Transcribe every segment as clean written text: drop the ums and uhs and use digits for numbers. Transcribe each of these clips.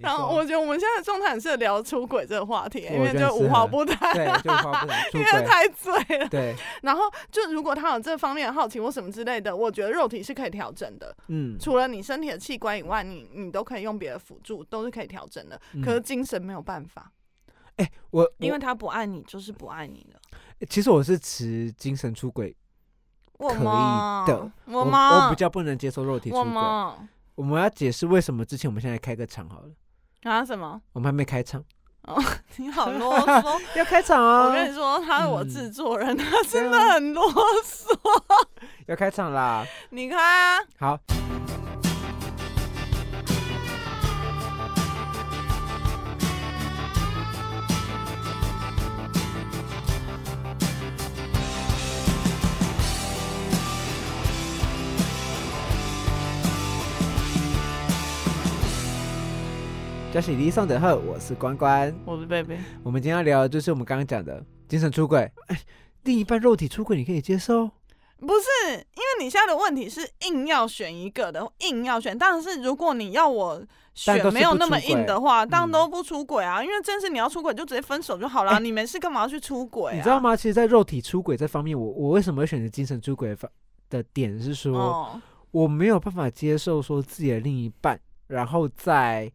然后我觉得我们现在的状态很适合聊出轨这个话题，因为就无话不谈，对，就无话不谈，因为太醉了。对，然后就如果他有这方面的好奇或什么之类的，我觉得肉体是可以调整的。嗯，除了你身体的器官以外，你都可以用别的辅助，都是可以调整的。可是精神没有办法。欸、我因为他不爱你，就是不爱你的。其实我是持精神出轨可以的，我比较不能接受肉体出轨。我们要解释为什么之前，我们现在开个场好了。啊？什么？我们还没开场。哦，你好啰嗦。要开场啊！我跟你说，他是我制作人，他真的很啰嗦。要开场啦！你开啊！好。这是李宋德赫，我是关关，我是贝贝。我们今天要聊的就是我们刚刚讲的精神出轨，另一半肉体出轨，你可以接受？不是，因为你现在的问题是硬要选一个的，硬要选。但是如果你要我选没有那么硬的话，当然都不出轨啊。因为真是你要出轨，就直接分手就好了、你没事干嘛要去出轨、啊？你知道吗？其实，在肉体出轨这方面，我为什么会选择精神出轨的点是说，我没有办法接受说自己的另一半，然后在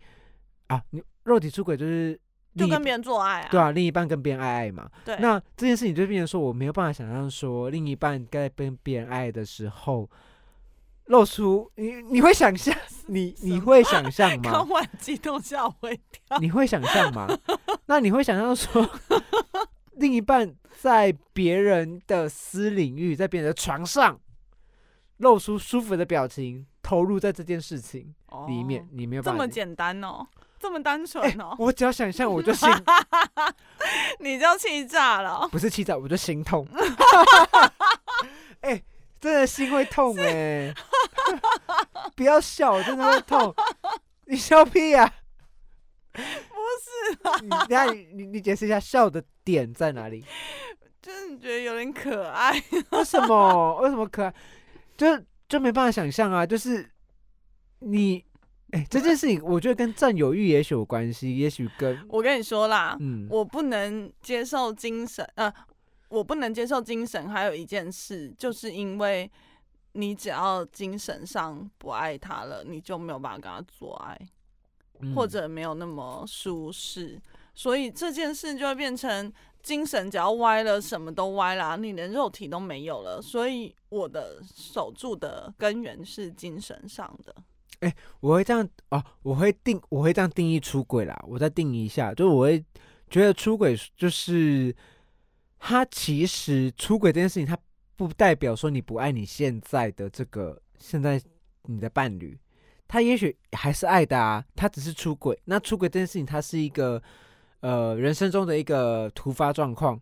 肉体出轨就是就跟别人做爱啊，对啊，另一半跟别人爱嘛。对，那这件事情就变成说，我没有办法想象说另一半在跟别人爱的时候露出你会想象，你会想象吗？刚完激动吓我一跳。你会想象吗？那你会想象说，另一半在别人的私领域，在别人的床上露出舒服的表情，投入在这件事情里面，你没有办法这么简单哦。这么单纯哦、我只要想象我就心你就气炸了、不是气炸，我就心痛哎、真的心会痛不要笑，真的会痛你笑屁啊，不是啦，你解释一下笑的点在哪里？就是觉得有点可爱为什么可爱？就没办法想象啊，就是你这件事情我觉得跟占有欲也许有关系，也许跟我跟你说啦，我不能接受精神，我不能接受精神。还有一件事，就是因为你只要精神上不爱他了，你就没有办法跟他做爱，或者没有那么舒适，所以这件事就会变成精神只要歪了，什么都歪了，你连肉体都没有了。所以我的守住的根源是精神上的。我会这样我会这样定义出轨啦。我再定义一下，就我会觉得出轨就是，他其实出轨这件事情，他不代表说你不爱你现在你的伴侣，他也许还是爱的啊，他只是出轨。那出轨这件事情，它是一个人生中的一个突发状况，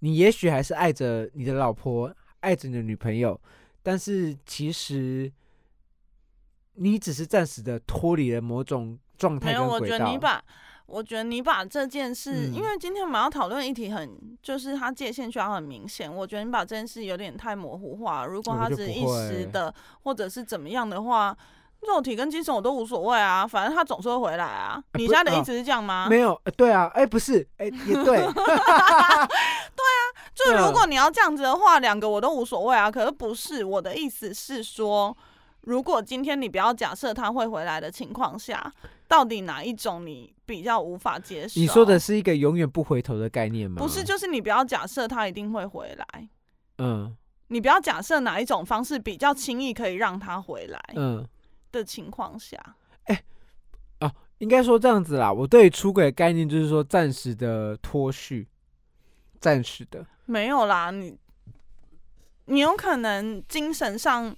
你也许还是爱着你的老婆，爱着你的女朋友，但是其实你只是暂时的脱离了某种状态跟轨道。没有，我觉得你把这件事，因为今天我们要讨论议题就是它界限需要很明显。我觉得你把这件事有点太模糊化，如果它是一时的或者是怎么样的话，肉体跟精神我都无所谓啊，反正它总是会回来啊。你现在的意思是这样吗？没有，对啊，不是，也对，对啊，就是如果你要这样子的话，两个我都无所谓啊。可是不是，我的意思是说，如果今天你不要假设他会回来的情况下，到底哪一种你比较无法接受？你说的是一个永远不回头的概念吗？不是，就是你不要假设他一定会回来。你不要假设哪一种方式比较轻易可以让他回来。的情况下，应该说这样子啦。我对出轨的概念就是说暂时的脱序，暂时的没有啦。你有可能精神上。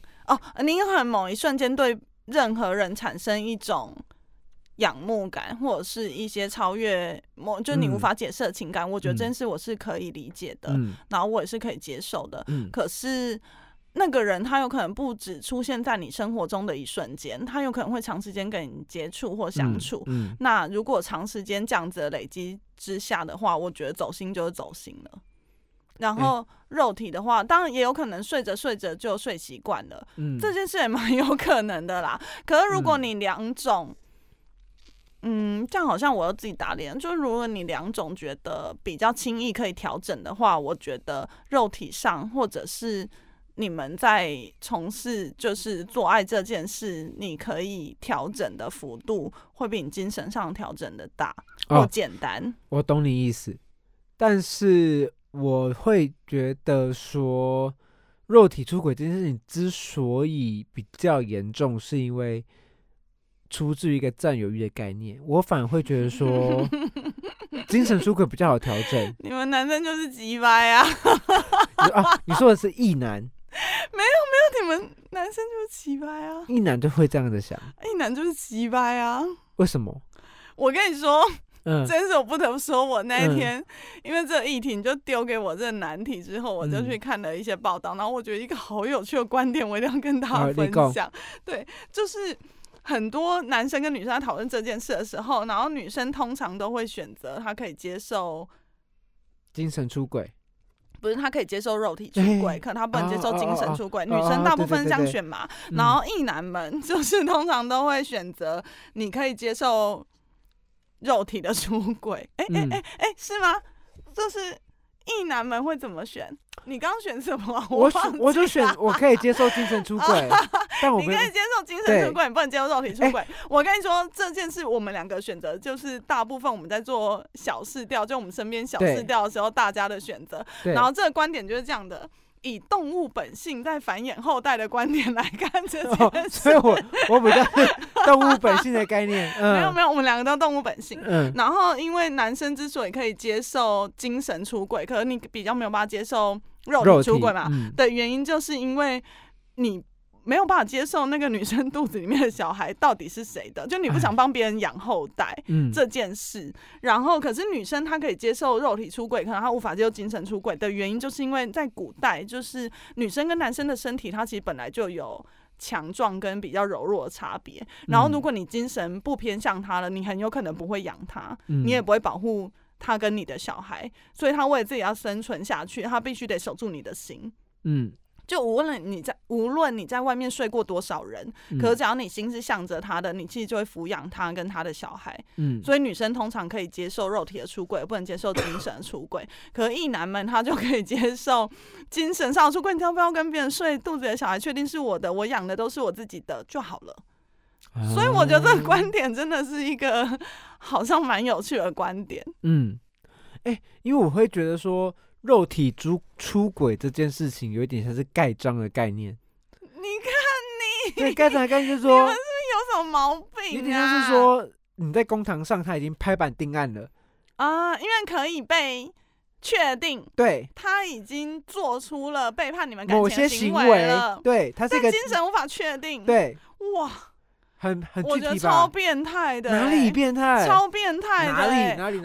你可能某一瞬间对任何人产生一种仰慕感，或者是一些超越就你无法解释的情感，我觉得这件事我是可以理解的，然后我也是可以接受的。可是那个人他有可能不只出现在你生活中的一瞬间，他有可能会长时间跟你接触或相处。那如果长时间这样子的累积之下的话，我觉得走心就是走心了。然后肉体的话，当然也有可能睡着睡着就睡习惯了，这件事也蛮有可能的啦。可是如果你两种这样好像我要自己打脸。就是如果你两种觉得比较轻易可以调整的话，我觉得肉体上或者是你们在从事就是做爱这件事，你可以调整的幅度会比你精神上调整的大或简单。我懂你意思，但是我会觉得说肉体出轨这件事情之所以比较严重，是因为出自于一个占有欲的概念。我反而会觉得说精神出轨比较好调整。你们男生就是鸡掰啊！你说的是异男？没有，你们男生就是鸡掰啊！异男就会这样子想，异男就是鸡掰啊！为什么？我跟你说，真是我不得不说，我那一天因为这个议题你就丢给我这个难题之后，我就去看了一些报道，然后我觉得一个好有趣的观点，我一定要跟大家分享。对，就是很多男生跟女生在讨论这件事的时候，然后女生通常都会选择她可以接受精神出轨，不是她可以接受肉体出轨，可她不能接受精神出轨。女生大部分这样选嘛，对对对，然后异男们就是通常都会选择你可以接受肉体的出轨。是吗？就是异男们会怎么选？你刚选什么？我就选我可以接受精神出轨，但我你可以接受精神出轨，你不能接受肉体出轨。我跟你说这件事，我们两个选择就是大部分我们在做小市调，就我们身边小市调的时候，大家的选择。然后这个观点就是这样的，以动物本性在繁衍后代的观点来看这件事，所以我比较是动物本性的概念。没有，我们两个都动物本性。然后因为男生之所以可以接受精神出轨，可是你比较没有办法接受肉体出轨嘛的原因，就是因为你没有办法接受那个女生肚子里面的小孩到底是谁的，就你不想帮别人养后代这件事。然后可是女生她可以接受肉体出轨，可能她无法接受精神出轨的原因，就是因为在古代就是女生跟男生的身体它其实本来就有强壮跟比较柔弱的差别，然后如果你精神不偏向她了，你很有可能不会养她，你也不会保护她跟你的小孩，所以她为了自己要生存下去，她必须得守住你的心。就无论你在外面睡过多少人，可是只要你心是向着他的，你其实就会抚养他跟他的小孩。所以女生通常可以接受肉体的出轨，不能接受精神的出轨。可是异男们他就可以接受精神上的出轨，你要不要跟别人睡？肚子里的小孩确定是我的，我养的都是我自己的就好了。所以我觉得这个观点真的是一个好像蛮有趣的观点。因为我会觉得说肉体出轨这件事情有一点像是盖章的概念。你看你，对，盖章的概念就是说你们是不是有什么毛病啊？有点像是说你在公堂上他已经拍板定案了啊，因为可以被确定，对，他已经做出了背叛你们感情的行为了，对，他是一个但精神无法确定，对，哇。很具体吧，我觉得超变态的。哪里变态？超变态的。哪里？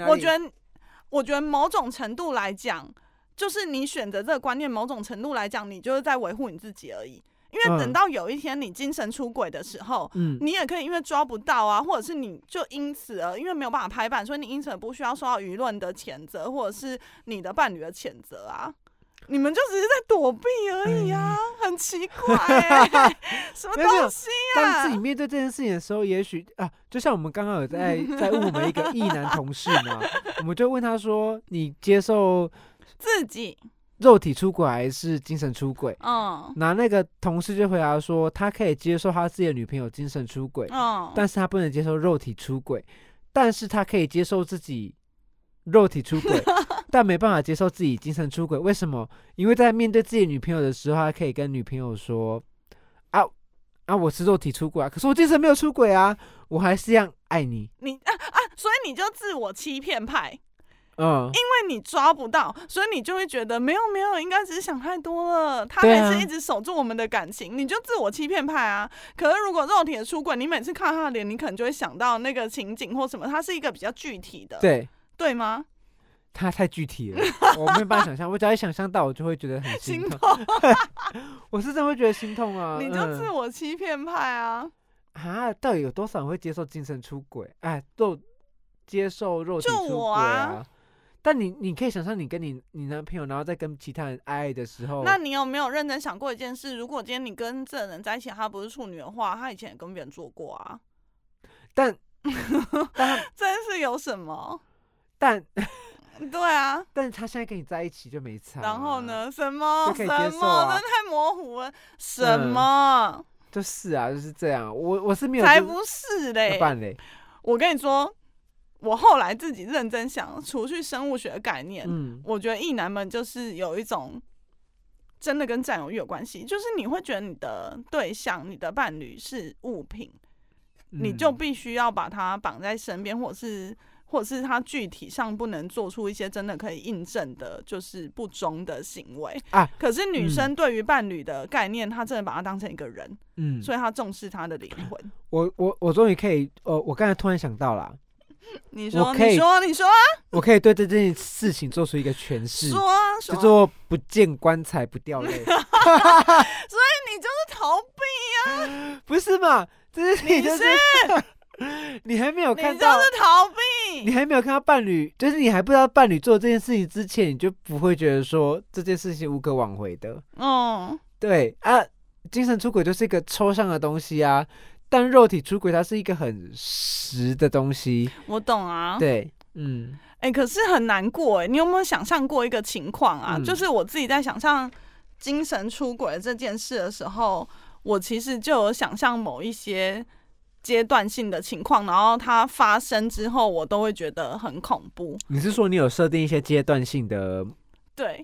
我觉得某种程度来讲，就是你选择这个观念，某种程度来讲，你就是在维护你自己而已。因为等到有一天你精神出轨的时候，你也可以因为抓不到啊，或者是你就因此而因为没有办法拍板，所以你因此而不需要受到舆论的谴责，或者是你的伴侣的谴责啊。你们就只是在躲避而已啊，很奇怪什么东西啊？但是你面对这件事情的时候，也许啊，就像我们刚刚有在问我们一个异男同事嘛，我们就问他说：“你接受自己肉体出轨还是精神出轨？”那那个同事就回答说：“他可以接受他自己的女朋友精神出轨，但是他不能接受肉体出轨，但是他可以接受自己肉体出轨。”但没办法接受自己精神出轨，为什么？因为在面对自己女朋友的时候，他可以跟女朋友说：“啊，我是肉体出轨啊，可是我精神没有出轨啊，我还是一样爱你。”所以你就自我欺骗派，因为你抓不到，所以你就会觉得没有，应该只是想太多了，他还是一直守住我们的感情，你就自我欺骗派啊。可是如果肉体的出轨，你每次看他的脸，你可能就会想到那个情景或什么，它是一个比较具体的，对吗？他太具体了，我没办法想象。我只要一想象到，我就会觉得很心痛。我是真的会觉得心痛啊！你就自我欺骗派啊！到底有多少人会接受精神出轨？接受肉体出轨啊？就我啊！但你可以想象，你跟你男朋友，然后再跟其他人爱爱的时候，那你有没有认真想过一件事？如果今天你跟这人在一起，他不是处女的话，他以前也跟别人做过啊。但真是有什么？但对啊，但是他现在跟你在一起就没差。然后呢？什么？什么？真的太模糊了。什么？就是啊，就是这样。我是没有，才不是嘞。我跟你说，我后来自己认真想，除去生物学的概念，我觉得异男们就是有一种真的跟占有欲有关系，就是你会觉得你的对象、你的伴侣是物品，你就必须要把它绑在身边，或者是他具体上不能做出一些真的可以印证的，就是不忠的行为啊。可是女生对于伴侣的概念，她真的把他当成一个人，所以她重视他的灵魂。我终于可以，我刚才突然想到啦，你说，我可以对这件事情做出一个诠释，说叫做不见棺材不掉泪。所以你就是逃避啊？不是嘛？这件事情就是。你还没有看到，你就是逃避。你还没有看到伴侣，就是你还不知道伴侣做这件事情之前，你就不会觉得说这件事情无可挽回的。对啊，精神出轨就是一个抽象的东西啊，但肉体出轨它是一个很实的东西。我懂啊，对，可是很难过你有没有想象过一个情况啊？就是我自己在想象精神出轨这件事的时候，我其实就有想象某一些阶段性的情况，然后它发生之后，我都会觉得很恐怖。你是说你有设定一些阶段性的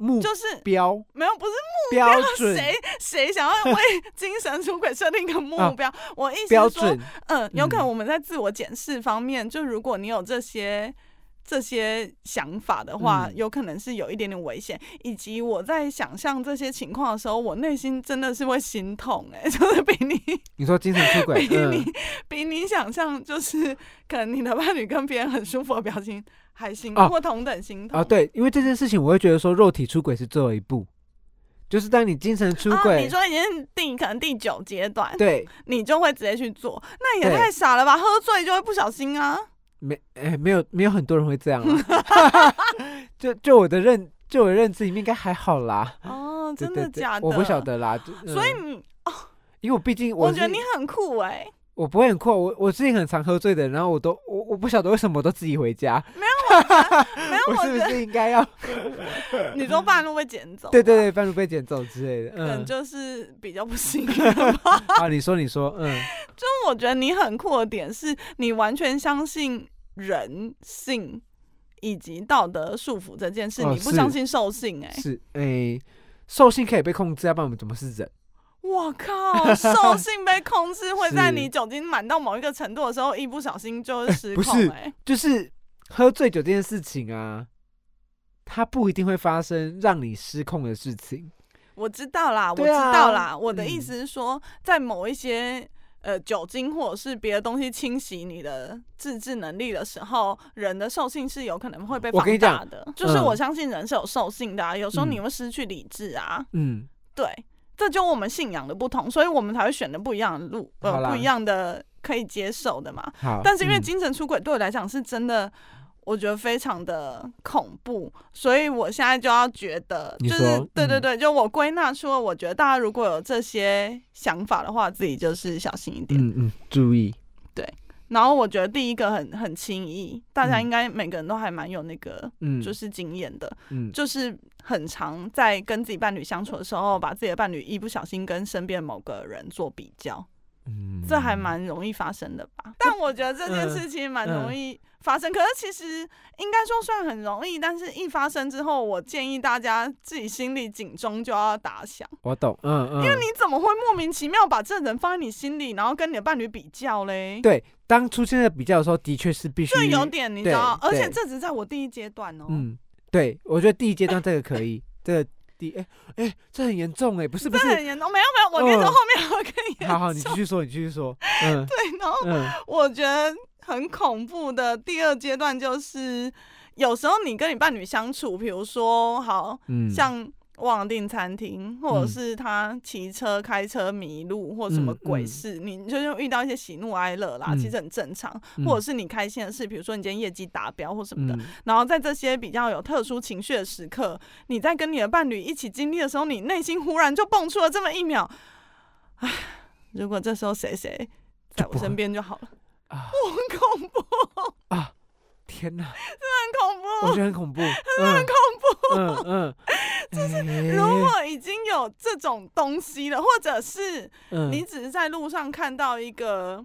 目标？就是没有，不是目标准。谁想要为精神出轨设定一个目标？我意思是说，有可能我们在自我检视方面，就如果你有这些想法的话，有可能是有一点点危险，以及我在想象这些情况的时候，我内心真的是会心痛就是比你说精神出轨，比你想象就是可能你的伴侣跟别人很舒服的表情还心痛，或同等心痛。对，因为这件事情我会觉得说肉体出轨是最后一步，就是当你精神出轨，你说已经可能第9阶段，对，你就会直接去做，那也太傻了吧？喝醉就会不小心啊。没有很多人会这样啊。就我的认知里面应该还好啦。真的假的？我不晓得啦。所以你因为我毕竟我觉得你很酷我不会很酷，我自己很常喝醉的，然后我不晓得为什么我都自己回家。没有，我是不是应该要？你说半路被捡走？对，半路被捡走之类的，可能就是比较不行吧。啊，你说，就我觉得你很酷的点是你完全相信人性以及道德束缚这件事，你不相信兽性兽性可以被控制，要不然我们怎么是人？我靠，兽性被控制会在你酒精满到某一个程度的时候，一不小心就失控就是喝醉酒这件事情啊，它不一定会发生让你失控的事情。我知道啦，我的意思是说，在某一些酒精或者是别的东西侵袭你的自制能力的时候，人的兽性是有可能会被放大的。就是我相信人是有兽性的啊，有时候你会失去理智啊。对，这就我们信仰的不同，所以我们才会选择不一样的路，不一样的可以接受的嘛。但是因为精神出轨对我来讲是真的，我觉得非常的恐怖，所以我现在就要觉得，就是对，就我归纳出了，我觉得大家如果有这些想法的话，自己就是小心一点，注意。对，然后我觉得第一个很轻易，大家应该每个人都还蛮有那个，就是经验的，就是很常在跟自己伴侣相处的时候，把自己的伴侣一不小心跟身边某个人做比较。这还蛮容易发生的吧？但我觉得这件事情蛮容易发生，可是其实应该说虽然很容易，但是一发生之后，我建议大家自己心里警钟就要打响。我懂，因为你怎么会莫名其妙把这人放在你心里，然后跟你的伴侣比较嘞？对，当出现在比较的时候，的确是必须就有点你知道，而且这只在我第一阶段哦。对，我觉得第一阶段这个可以，这个。这很严重不是，这很严重，没有，我跟你说后面我更严重。好，你继续说。对，然后我觉得很恐怖的第二阶段就是，有时候你跟你伴侣相处，比如说像忘了订餐厅，或者是他骑车开车迷路或什么鬼事，你就遇到一些喜怒哀乐啦，其实很正常。或者是你开心的事，比如说你今天业绩达标或什么的，然后在这些比较有特殊情绪的时刻，你在跟你的伴侣一起经历的时候，你内心忽然就蹦出了这么一秒，如果这时候谁在我身边就好了。啊，我很恐怖啊！天哪，真的很恐怖，我觉得很恐怖，很恐怖。就是如果已经有这种东西了，或者是你只是在路上看到一个。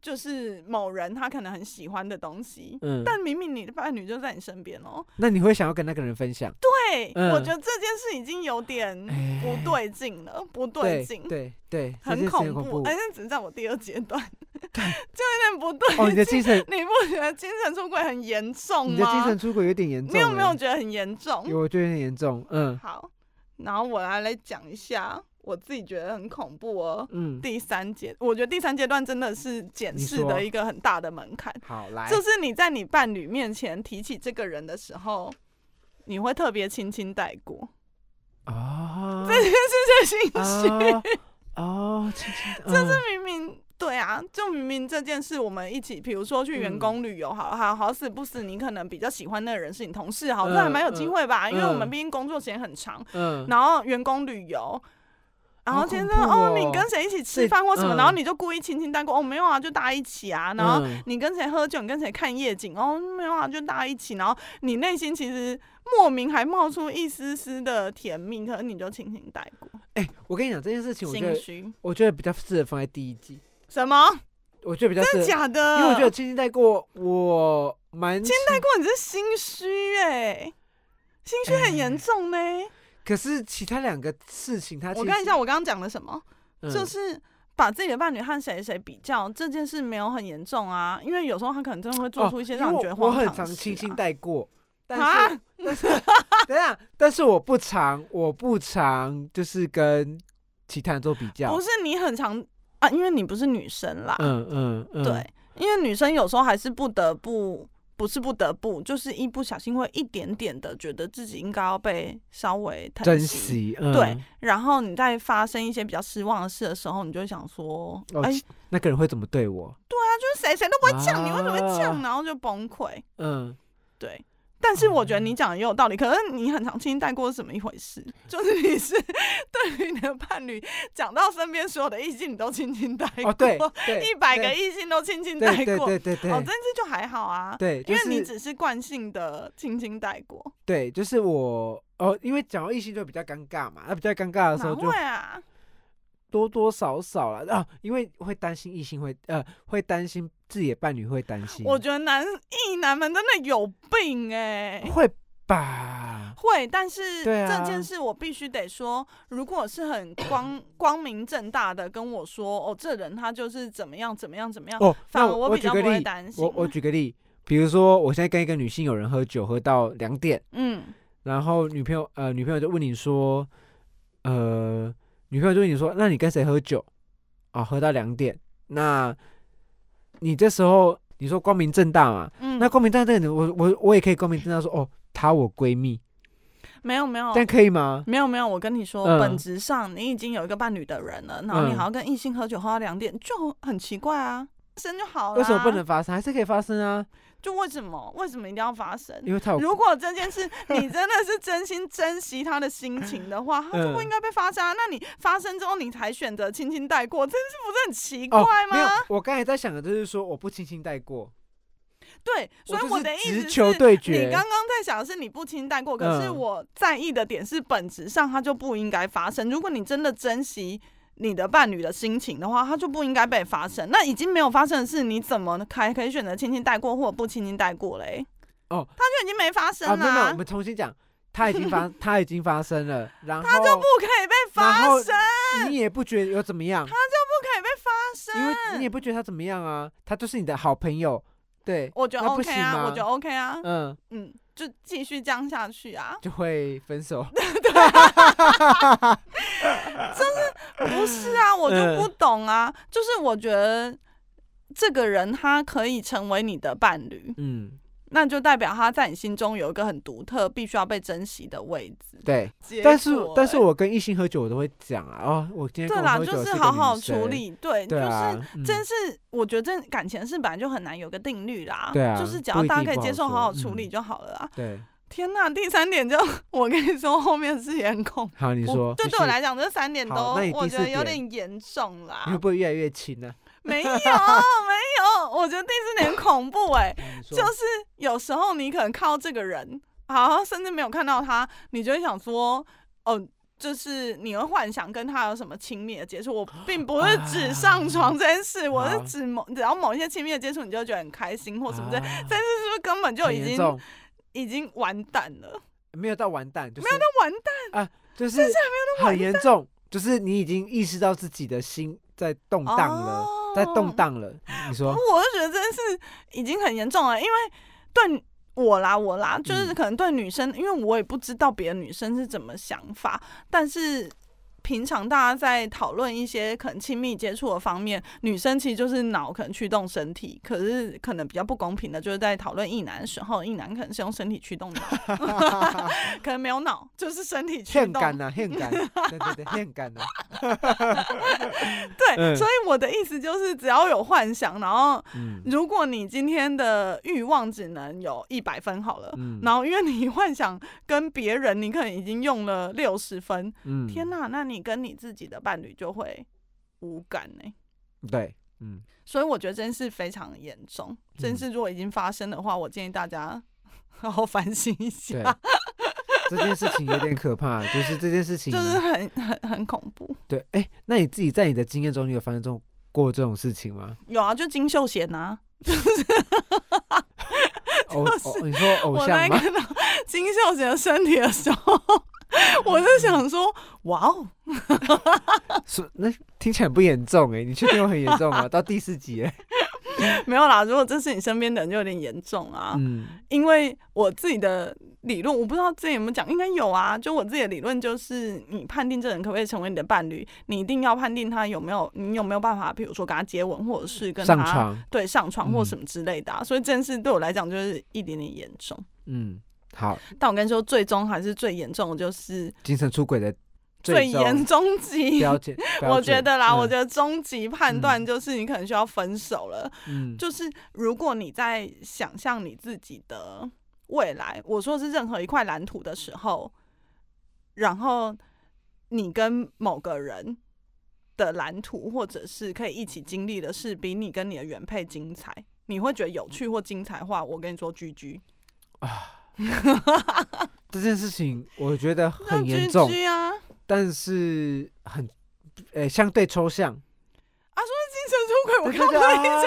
就是某人他可能很喜欢的东西，但明明你的伴侣就在你身边哦，那你会想要跟那个人分享？对，我觉得这件事已经有点不对劲了，不对劲，对对，很恐怖，而且只是在我第二阶段，对，就有点不对劲。哦，你的精神，你不觉得精神出轨很严重吗？你的精神出轨有点严重，你有没有觉得很严重？有，我觉得很严重。好，然后我来讲一下。我自己觉得很恐怖哦。我觉得第三阶段真的是检视的一个很大的门槛。好，来，就是你在你伴侣面前提起这个人的时候，你会特别轻轻带过。哦，这就是这情绪。哦，轻轻。这是明明对啊，就明明这件事我们一起，比如说去员工旅游，好死不死，你可能比较喜欢那个人是你同事，好，那还蛮有机会吧，因为我们毕竟工作时间很长。然后员工旅游。然后先说 哦，你跟谁一起吃饭或什么，然后你就故意轻轻带过，哦没有啊，就大家一起啊。然后你跟谁喝酒，你跟谁看夜景，哦没有啊，就大家一起。然后你内心其实莫名还冒出一丝丝的甜蜜，可是你就轻轻带过。我跟你讲这件事情，我觉得比较适合放在第一集。什么？我觉得比较适合，真的假的？因为我觉得轻轻带过，我蛮轻轻带过，你是心虚心虚很严重呢。可是其他两个事情他，我看一下我刚刚讲的什么，就是把自己的伴侣和谁谁比较这件事没有很严重啊，因为有时候他可能真的会做出一些让你觉得荒唐的事。我很常轻轻带过，但是等一下，但是我不常就是跟其他人做比较。不是你很常啊，因为你不是女生啦，对，因为女生有时候还是不是不得不，就是一不小心会一点点的觉得自己应该要被稍微珍惜、对。然后你在发生一些比较失望的事的时候，你就会想说，那个人会怎么对我？对啊，就是谁都不会这样，你为什么会这样？然后就崩溃。对。但是我觉得你讲的也有道理，可是你很常轻轻带过是怎么一回事？就是你是对于你的伴侣讲到身边所有的异性，你都轻轻带过，100个异性都轻轻带过，对。哦，真是就还好啊，对，就是，因为你只是惯性的轻轻带过。对，就是我因为讲到异性就比较尴尬嘛，比较尴尬的时候就多多少少啦，因为会担心异性会担心。自己的伴侣会担心，我觉得异男们真的有病会吧？会，但是这件事我必须得说，如果是很光明正大的跟我说，这人他就是怎么样怎么样怎么样，反而我比较不会担心。我举个例，比如说我现在跟一个女性友人喝酒，喝到2点，然后女朋友就问你说，那你跟谁喝酒？喝到2点，那。你这时候你说光明正大嘛，那光明正大，我也可以光明正大说她我闺蜜，没有，但可以吗？没有，我跟你说，本质上你已经有一个伴侣的人了，然后你还要跟异性喝酒喝到2点，就很奇怪啊，发生就好了。为什么不能发生？还是可以发生啊？就为什么一定要发生？因为他如果这件事你真的是真心珍惜他的心情的话，他就不应该被发生啊。那你发生之后，你才选择轻轻带过，真是不是很奇怪吗？没有，我刚才在想的就是说，我不轻轻带过。对，所以我的意思是，直球对决。你刚刚在想的是你不轻带过，可是我在意的点是本质上它就不应该发生。如果你真的珍惜你的伴侣的心情的话，它就不应该被发生。那已经没有发生的事，你怎么还可以选择轻轻带过或者不轻轻带过嘞？它就已经没发生了。没有，我们重新讲，它已经发生了，然后它就不可以被发生。你也不觉得有怎么样？它就不可以被发生，因为你也不觉得它怎么样啊。它就是你的好朋友，对，我觉得 OK 啊，嗯。就继续这样下去啊，就会分手。对，就是不是啊？我就不懂啊。就是我觉得这个人他可以成为你的伴侣，那就代表他在你心中有一个很独特、必须要被珍惜的位置。对，但是我跟异性喝酒，我都会讲啊，我今天跟我喝酒是个女生。对啦，就是好好处理。对啊，就是真是我觉得这感情是本来就很难有个定律啦。对啊，就是只要大家可以接受，好好处理就好了啦。对。天哪，第三点就我跟你说，后面是颜控。好，你说。对我来讲，这3点都我觉得有点严重啦。你会不会越来越轻呢？没有没有，我觉得第四点恐怖哎、欸，就是有时候你可能靠这个人，好，甚至没有看到他，你就会想说，哦。就是你会幻想跟他有什么亲密的接触，我并不是指上床这件事，我是指只要某一些亲密的接触，你就觉得很开心或什么的，但是是不是根本就已经完蛋了？没有到完蛋，就是、没有到完蛋啊，就是很严重，就是你已经意识到自己的心在动荡了，哦、在动荡了。你说，我就觉得这件事已经很严重了，因为对。我啦，就是可能对女生，因为我也不知道别的女生是怎么想法，但是平常大家在讨论一些可能亲密接触的方面，女生其实就是脑可能驱动身体，可是可能比较不公平的就是在讨论异男的时候，异男可能是用身体驱动脑，可能没有脑，就是身体驱动。现感，对，现感啊。对、所以我的意思就是，只要有幻想，然后如果你今天的欲望只能有100分好了，然后因为你幻想跟别人，你可能已经用了60分，天哪，那你跟你自己的伴侣就会无感欸。对，所以我觉得这件事非常严重，这件事如果已经发生的话，我建议大家好好反省一下。这件事情有点可怕，就是这件事情就是很恐怖。对，哎，那你自己在你的经验中，你有发生过这种事情吗？有啊，就金秀贤啊，就是你说偶像吗？我在看到金秀贤的身体的时候。我就想说，哇哦，那听起来很不严重哎、欸，你确定我很严重吗？到第4集哎、欸，没有啦。如果这是你身边的人，就有点严重啊。因为我自己的理论，我不知道自己有没有讲，应该有啊。就我自己的理论就是，你判定这人可不可以成为你的伴侣，你一定要判定他有没有，你有没有办法，比如说跟他接吻，或者是跟他上床或什么之类的、啊。所以这件事对我来讲就是一点点严重。好，但我跟你说，最终还是最严重的就是精神出轨的最严终极。我觉得啦，我觉得终极判断就是你可能需要分手了。就是如果你在想象你自己的未来，我说是任何一块蓝图的时候，然后你跟某个人的蓝图，或者是可以一起经历的事，比你跟你的原配精彩，你会觉得有趣或精彩的话，我跟你说GG啊。这件事情我觉得很严重，但是很相对抽象啊。说是精神出轨，我看到一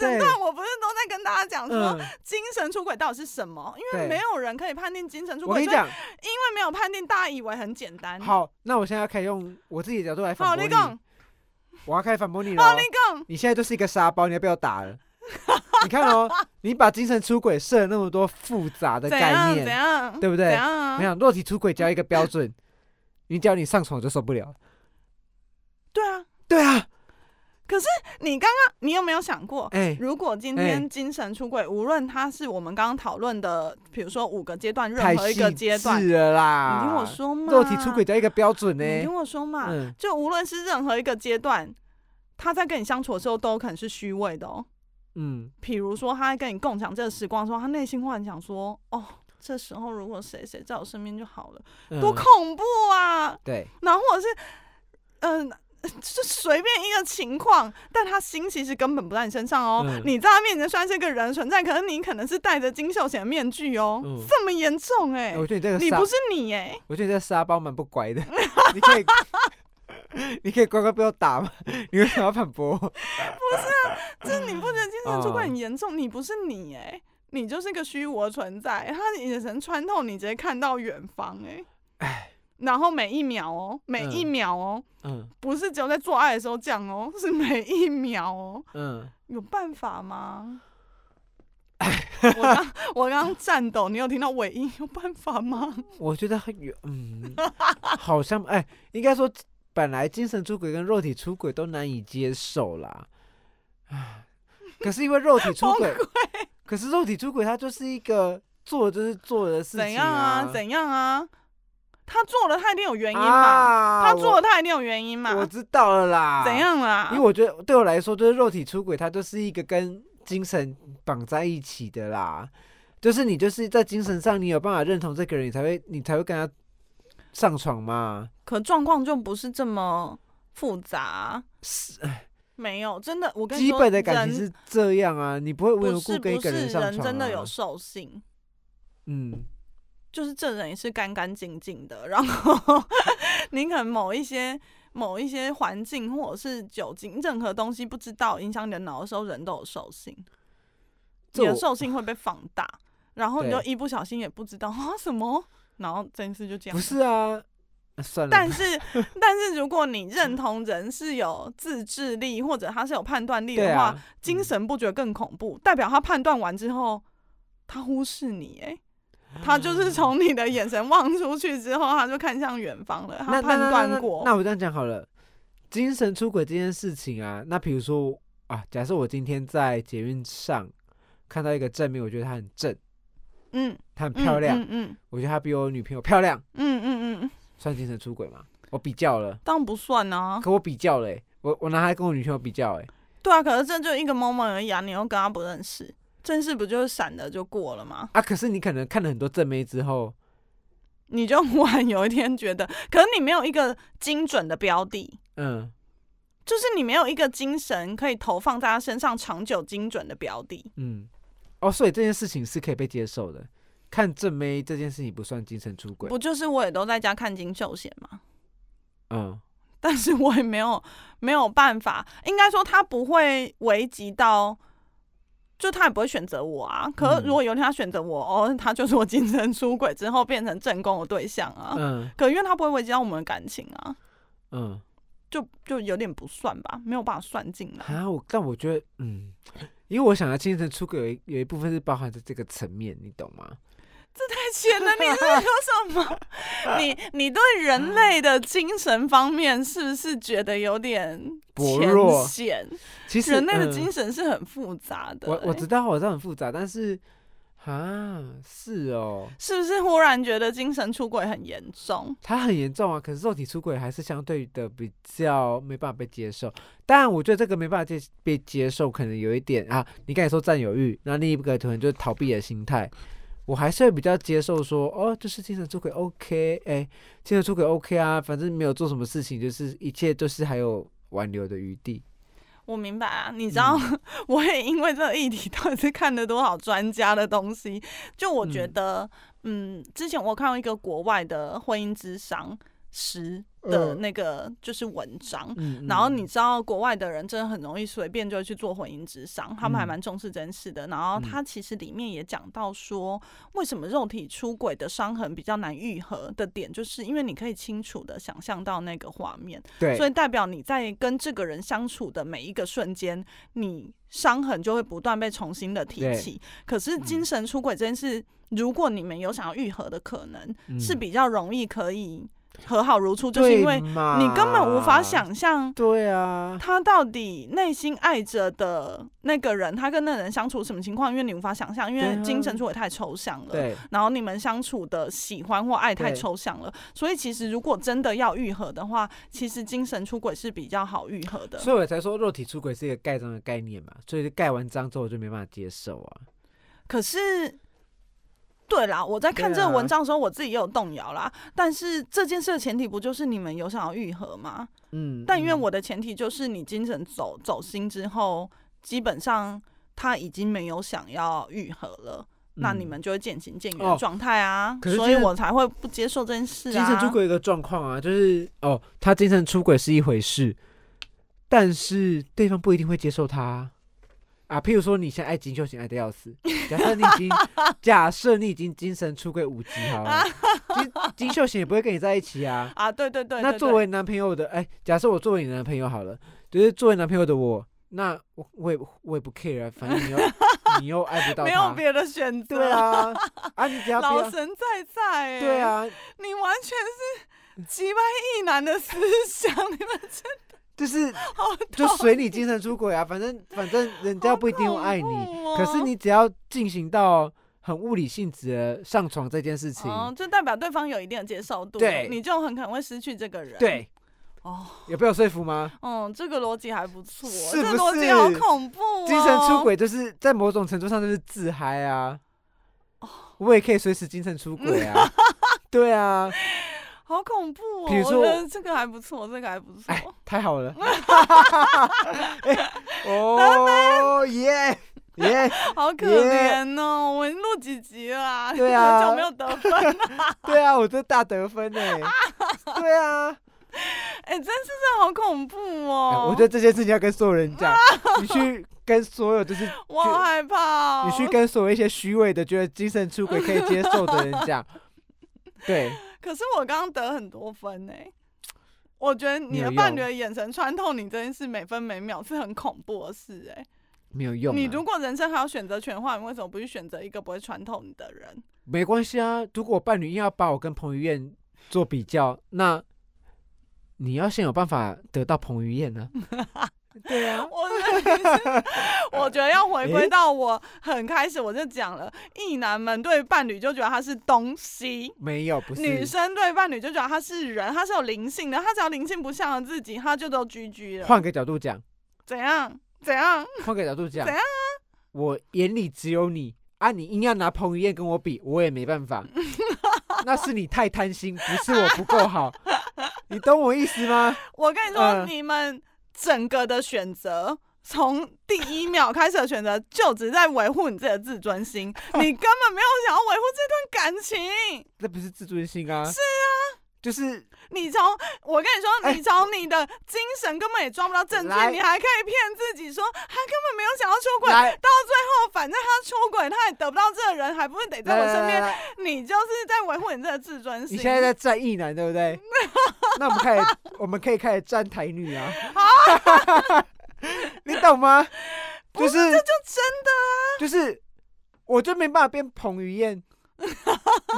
整段我不是都在跟大家讲说精神出轨到底是什么，因为没有人可以判定精神出轨。我跟你讲，因为没有判定，大家以为很简单。好，那我现在可以用我自己的角度来反驳你，我要开始反驳你了。你现在就是一个沙包，你要被我打了。你看哦，你把精神出轨设了那么多复杂的概念，对不对？你想肉体出轨只要一个标准，你只要你上床就受不了。对啊。可是你有没有想过，如果今天精神出轨，无论它是我们刚刚讨论的，比如说5个阶段，任何一个阶段，太细致了啦。你听我说嘛，肉体出轨只要一个标准呢。你听我说嘛，就无论是任何一个阶段，他在跟你相处的时候都可能是虚伪的哦。比如说他在跟你共享这个时光的时候，他内心幻想说，哦，这时候如果谁谁在我身边就好了，多恐怖啊！对，然后或者是，就随便一个情况，但他心其实根本不在你身上哦。你在他面前虽然是个人存在，可是你可能是戴着金秀贤的面具哦，这么严重哎、欸！我觉得你不是你哎、欸，我觉得你这个沙包蛮不乖的，你可以。你可以乖乖不要打吗？你为什么要反驳我？不是啊，就是你不觉得精神出轨很严重？你不是你你就是个虚无的存在，他眼神穿透你，直接看到远方然后每一秒哦，不是只有在做爱的时候这样哦，是每一秒哦，有办法吗？我刚颤抖，你有听到尾音？有办法吗？我觉得很远，好像应该说。本来精神出轨跟肉体出轨都难以接受啦，可是因为肉体出轨，可是肉体出轨它就是一个做了的事情啊，怎样啊？他做了他一定有原因嘛，我知道了啦，怎样啦？因为我觉得对我来说，就是肉体出轨它就是一个跟精神绑在一起的啦，就是你就是在精神上你有办法认同这个人，你才会跟他。上床嘛，可状况就不是这么复杂、没有，真的，我跟你说，基本的感情是这样啊，你不会无缘无故跟一个人上床啊。不是，人真的有兽性。嗯，就是这人也是干干净净的，然后你可能某一些环境或者是酒精任何东西不知道影响你的脑的时候，人都有兽性，你的兽性会被放大，然后你就一不小心也不知道啊什么，然后这件事就这样。不是啊，算了。但是如果你认同人是有自制力或者他是有判断力的话，啊，精神不觉更恐怖，代表他判断完之后他忽视你欸。他就是从你的眼神望出去之后，他就看向远方了。他判断过。那我这样讲好了，精神出轨这件事情啊，那比如说啊，假设我今天在捷运上看到一个正妹，我觉得她很正，嗯，她很漂亮，我觉得她比我女朋友漂亮，算精神出轨吗？我比较了，当然不算啊。可我比较了欸，我拿她跟我女朋友比较欸。对啊，可是这就一个 moment 而已啊，你又跟她不认识。正事不就是闪的就过了吗？啊，可是你可能看了很多正妹之后，你就忽然有一天觉得，可是你没有一个精准的标的，嗯，就是你没有一个精神可以投放在他身上长久精准的标的，嗯，哦，所以这件事情是可以被接受的。看正妹这件事情不算精神出轨，不就是我也都在家看金秀贤吗？嗯，但是我也没有办法，应该说他不会危及到。就他也不会选择我啊，可是如果有一天他选择我，哦，他就是我精神出轨之后变成正宫的对象啊。嗯，可因为他不会危及到我们的感情啊，嗯，就有点不算吧，没有办法算进来啊。但我觉得，嗯，因为我想要精神出轨有一部分是包含在这个层面，你懂吗？这太浅了，你是说什么？你对人类的精神方面是不是觉得有点浅显？其实人类的精神是很复杂的欸。我知道很复杂，但是啊，是哦，是不是忽然觉得精神出轨很严重？它很严重啊，可是肉体出轨还是相对的比较没办法被接受。当然，我觉得这个没办法被接受，可能有一点啊，你刚才说占有欲，那另一个可能就是逃避的心态。我还是会比较接受说，哦，就是精神出轨 OK， 哎，精神出轨 OK 啊，反正没有做什么事情，就是一切都是还有挽留的余地。我明白啊，你知道，我也因为这个议题到底是看了多少专家的东西，就我觉得，之前我看到一个国外的婚姻咨商师的那个就是文章，然后你知道国外的人真的很容易随便就去做婚姻咨商，他们还蛮重视这件事的。然后他其实里面也讲到说，为什么肉体出轨的伤痕比较难愈合的点，就是因为你可以清楚的想象到那个画面，对，所以代表你在跟这个人相处的每一个瞬间，你伤痕就会不断被重新的提起。可是精神出轨这件事，如果你们有想要愈合的可能，是比较容易可以和好如初，就是因为你根本无法想象，对啊，他到底内心爱着的那个人，他跟那个人相处什么情况，因为你无法想象，因为精神出轨太抽象了，对，然后你们相处的喜欢或爱太抽象了，所以其实如果真的要愈合的话，其实精神出轨是比较好愈合的。所以我才说肉体出轨是一个盖章的概念嘛，所以盖完章之后我就没办法接受啊。可是。对啦，我在看这个文章的时候，我自己也有动摇啦。但是这件事的前提不就是你们有想要愈合吗？但因为我的前提就是你精神走心之后，基本上他已经没有想要愈合了，那你们就会渐行渐远的状态啊。所以我才会不接受这件事啊。精神出轨一个状况啊，就是哦，他精神出轨是一回事，但是对方不一定会接受他啊。啊，譬如说你现在爱金秀贤爱的要死，假设你已经精神出轨5级好了，金秀贤也不会跟你在一起啊。啊，对对 对， 對。那作为男朋友的，哎，假设我作为你男朋友好了，就是作为男朋友的我，那我也不 care 啊，反正你又爱不到他，没有别的选择。对啊，啊，你只要老神在欸。对啊，你完全是击败异男的思想，你们真的。就是就随你精神出轨啊，反正人家不一定会爱你，哦，可是你只要进行到很物理性质的上床这件事情，哦，就代表对方有一定的接受度，对，你就很可能会失去这个人。对，哦，有被我说服吗？嗯，这个逻辑还不错，是不是？这逻辑好恐怖哦！精神出轨就是在某种程度上就是自嗨啊，哦，我也可以随时精神出轨啊，对啊。好恐怖哦！比如说这个还不错，哎，太好了！哦耶耶，好可怜哦！我录几集了啊？对啊，很久没有得分了。对啊，我这大得分哎！对啊。哎、欸，真的好恐怖哦！我觉得这件事情要跟所有人讲，你去跟所有就是我好害怕、哦，你去跟所有一些虚伪的觉得精神出轨可以接受的人讲，对。可是我刚刚得很多分哎、欸，我觉得你的伴侣的眼神穿透你这件事每分每秒是很恐怖的事哎、欸，没有用、啊。你如果人生还有选择权的话，你为什么不去选择一个不会穿透你的人？没关系啊，如果我伴侣硬要把我跟彭于晏做比较，那。你要先有办法得到彭于晏呢？对啊，我觉得要回归到我很开始我就讲了，异男们对伴侣就觉得他是东西，没有不是女生对伴侣就觉得他是人，他是有灵性的，他只要灵性不像自己，他就都GG了。换个角度讲，怎样？换个角度讲，怎样啊？我眼里只有你啊！你硬要拿彭于晏跟我比，我也没办法。那是你太贪心，不是我不够好。你懂我意思吗？我跟你说，你们整个的选择，从第一秒开始的选择，就只在维护你自己的自尊心，你根本没有想要维护这段感情。那不是自尊心啊！是啊，就是你从你的精神根本也装不到证据，你还可以骗自己说他根本没有想要出轨，到最后反正他出轨他也得不到这个人，还不是得在我身边？你就是在维护你这个自尊心。你现在在站异男对不对？那我们可以开始站台女啊！你懂吗？就是这就真的啊！就是我就没办法变彭于晏，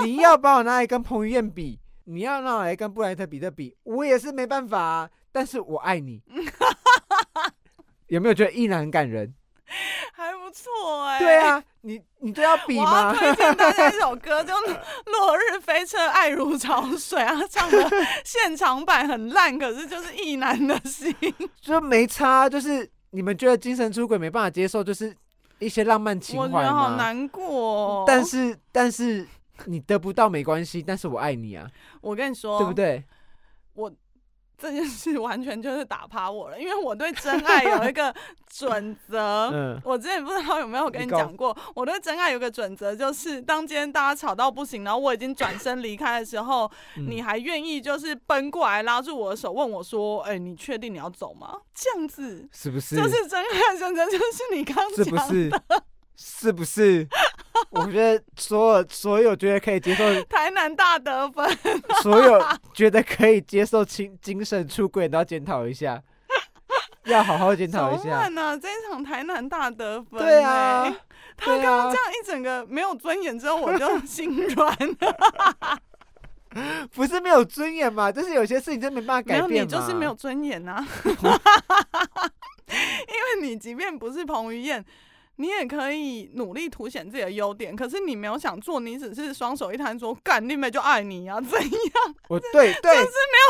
你要把我拿来跟彭于晏比。你要让我来跟布莱特彼特比，我也是没办法啊。但是我爱你，有没有觉得依然很感人？还不错哎、欸。对啊，你都要比吗？我要推荐大家一首歌，就《落日飞车爱如潮水》啊，唱的现场版很烂，可是就是意难的心，就没差。就是你们觉得精神出轨没办法接受，就是一些浪漫情怀吗？我觉得好难过、哦。但是。你得不到没关系，但是我爱你啊！我跟你说，对不对？我这件事完全就是打趴我了，因为我对真爱有一个准则。我之前不知道有没有跟你讲过，我对真爱有一个准则，就是当今天大家吵到不行，然后我已经转身离开的时候，你还愿意就是奔过来拉住我的手，问我说：“哎、欸，你确定你要走吗？”这样子是不是？就是真爱准则，就是你刚讲的，是不是？我觉得所有觉得可以接受台南大得分，所有觉得可以接受精神出轨都要检讨一下，要好好检讨一下。完了、啊，这一场台南大得分、欸。对啊，他刚刚这样一整个没有尊严之后，我就心软了。不是没有尊严嘛，就是有些事情真没办法改变嘛。没有，你就是没有尊严啊。因为你即便不是彭于晏。你也可以努力凸显自己的优点，可是你没有想做，你只是双手一摊说干林北就爱你啊，怎样？我对，真是没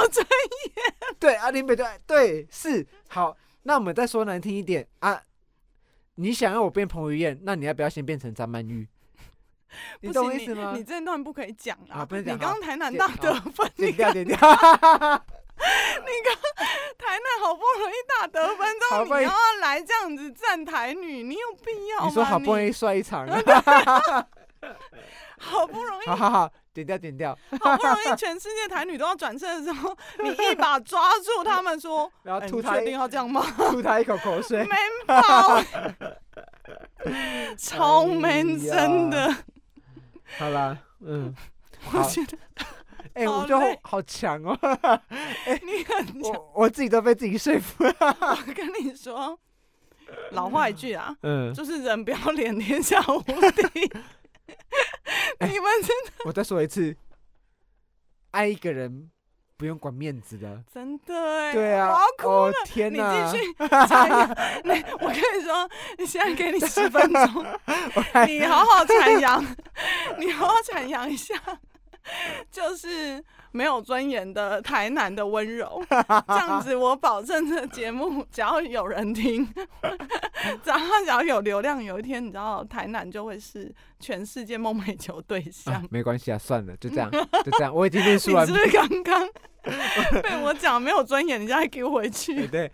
有尊严。对啊，林北就爱，对是好。那我们再说难听一点啊，你想要我变彭于晏，那你要不要先变成张曼玉？你懂我意思吗？你这段不可以讲啊，不能讲。你刚台南大得分，剪掉。你刚台南好不容易大得分之后，你要来这样子站台女，你有必要吗？你说好不容易摔一场，好不容易，好，剪掉。好不容易全世界台女都要转身的时候，你一把抓住他们说，然后吐他一定要这样吗？吐他一口口水，没毛，超 man 真的。好啦，我觉得。哎、欸，我觉得好强哦！欸、你很强，我自己都被自己说服了。我跟你说，老话一句啊，就是人不要脸，天下无敌。你们真的、欸，我再说一次，爱一个人不用管面子的，真的哎、欸，对啊，我要哭了，哦、天哪！你继续讲，我跟你说，你现在给你10分钟，你好好阐扬，你好好阐扬一下。就是没有尊严的台南的温柔，这样子我保证这节目只要有人听，只要有流量，有一天你知道台南就会是全世界梦寐求对象。啊、没关系啊，算了，就这样，我已经论述完。你是不是刚刚被我讲没有尊严，你现在给我回去？对，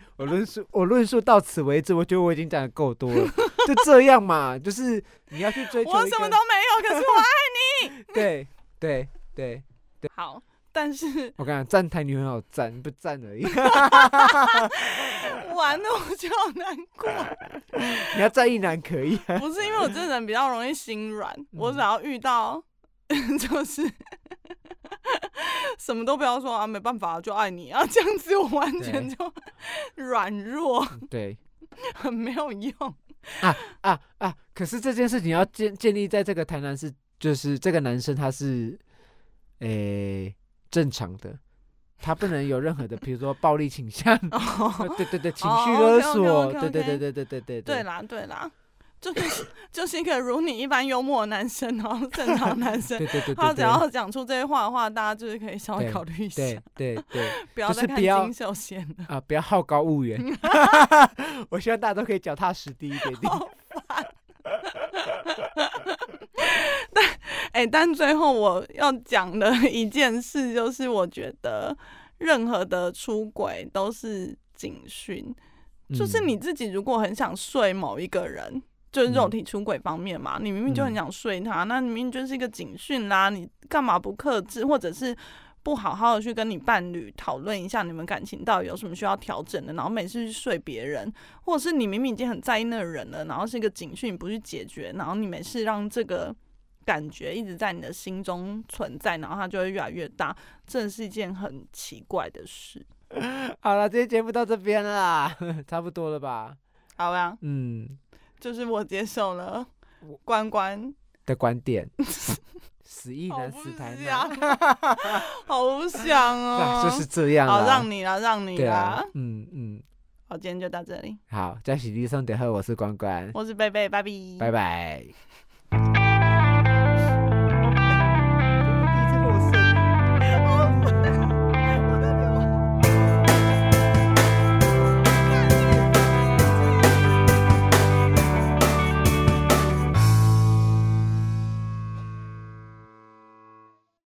我论述到此为止，我觉得我已经讲的够多了，就这样嘛，就是你要去追求。我什么都没有，可是我爱你。对。好。但是我跟你讲，站台女很好站，不站而已。完了，我就好难过。你要站一男可以、啊，不是因为我这人比较容易心软，我只要遇到就是什么都不要说啊，没办法就爱你啊，这样子我完全就软弱，对，很没有用啊！可是这件事情要建立在这个台南是，就是这个男生他是，正常的，他不能有任何的，比如说暴力倾向，对，情绪勒索，对。对啦，就是一个如你一般幽默的男生，然后正常男生，对。他只要讲出这些话的话，大家就是可以稍微考虑一下，对，不要再看金秀贤了啊，不要好高骛远。我希望大家都可以脚踏实地一点。好烦。但最后我要讲的一件事就是，我觉得任何的出轨都是警讯，就是你自己如果很想睡某一个人，就是肉体出轨方面嘛，你明明就很想睡他，那明明就是一个警讯啦，你干嘛不克制，或者是不好好的去跟你伴侣讨论一下你们感情到底有什么需要调整的，然后每次去睡别人，或者是你明明已经很在意那个人了，然后是一个警讯你不去解决，然后你每次让这个感觉一直在你的心中存在，然后它就会越来越大，这是一件很奇怪的事。好了，今天节目到这边了啦，差不多了吧？好呀，就是我接受了关关的观点，死意男死台男，好想哦，就是这样啦，好让你啦，。好，今天就到这里。好，在喜力送点贺，我是关关，我是贝贝，拜拜。